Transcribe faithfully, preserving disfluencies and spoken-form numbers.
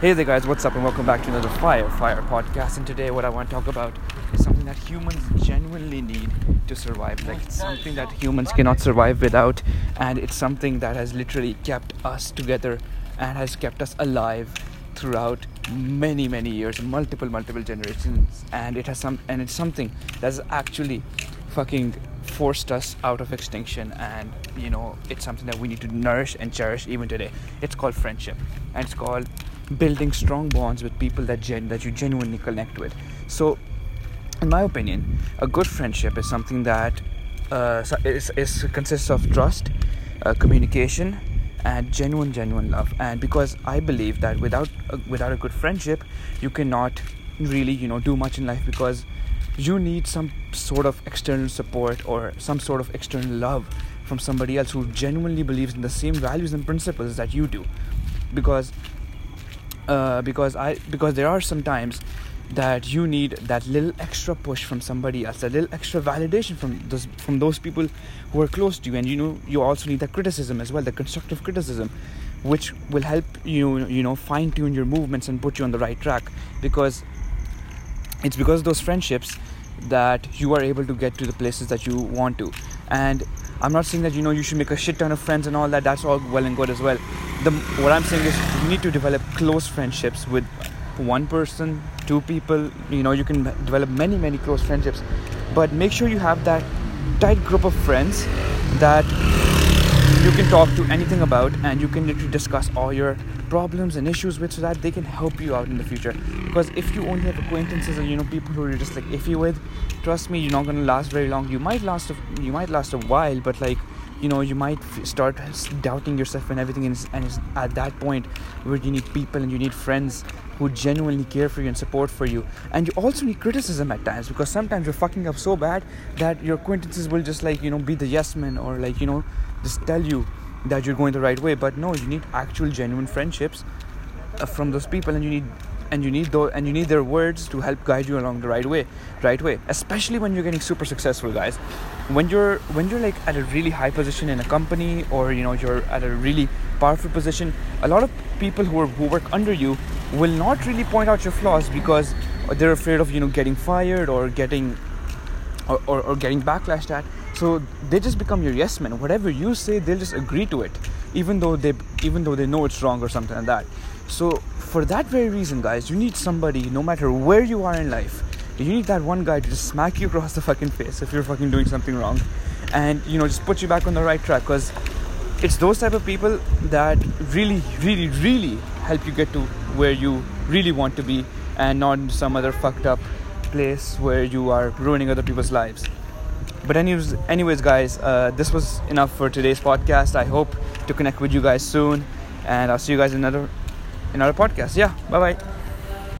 Hey there guys, what's up and welcome back to another Fire Fire podcast. And today what I want to talk about is something that humans genuinely need to survive. Like it's something that humans cannot survive without, and it's something that has literally kept us together and has kept us alive throughout many many years, multiple multiple generations, and it has some and it's something that's actually fucking forced us out of extinction. And you know, it's something that we need to nourish and cherish even today. It's called friendship, and it's called building strong bonds with people that gen- that you genuinely connect with. So in my opinion, a good friendship is something that uh, is, is consists of trust, uh, communication, and genuine genuine love. And because I believe that without a, without a good friendship, you cannot really, you know, do much in life, because you need some sort of external support or some sort of external love from somebody else who genuinely believes in the same values and principles that you do. Because uh, because I because there are some times that you need that little extra push from somebody else, that little extra validation from those from those people who are close to you. And you know, you also need that criticism as well, the constructive criticism, which will help you, you know, fine tune your movements and put you on the right track. Because it's because of those friendships that you are able to get to the places that you want to. And I'm not saying that, you know, you should make a shit ton of friends and all that. That's all well and good as well. The what I'm saying is you need to develop close friendships with one person, two people. You know, you can develop many many close friendships, but make sure you have that tight group of friends that you can talk to anything about, and you can literally discuss all your problems and issues with, so that they can help you out in the future. Because if you only have acquaintances or, you know, people who you're just like iffy with, trust me, you're not going to last very long. You might last a, you might last a while, but like, you know, you might start doubting yourself and everything, and it's, and it's at that point where you need people and you need friends who genuinely care for you and support for you. And you also need criticism at times, because sometimes you're fucking up so bad that your acquaintances will just like, you know, be the yes man, or like, you know, just tell you that you're going the right way. But no, you need actual genuine friendships uh, from those people, and you need and you need those, and you need their words to help guide you along the right way, right way. Especially when you're getting super successful, guys. When you're when you're like at a really high position in a company, or you know, you're at a really powerful position, a lot of people who are, who work under you will not really point out your flaws, because they're afraid of, you know, getting fired or getting or, or, or getting backlashed at. So they just become your yes men. Whatever you say, they'll just agree to it, even though they even though they know it's wrong or something like that. So for that very reason, guys, you need somebody, no matter where you are in life, you need that one guy to just smack you across the fucking face if you're fucking doing something wrong, and you know, just put you back on the right track. Because it's those type of people that really, really, really help you get to where you really want to be, and not some other fucked up place where you are ruining other people's lives. But anyways, anyways, guys, uh, this was enough for today's podcast. I hope to connect with you guys soon, and I'll see you guys in another, another podcast. Yeah, bye bye.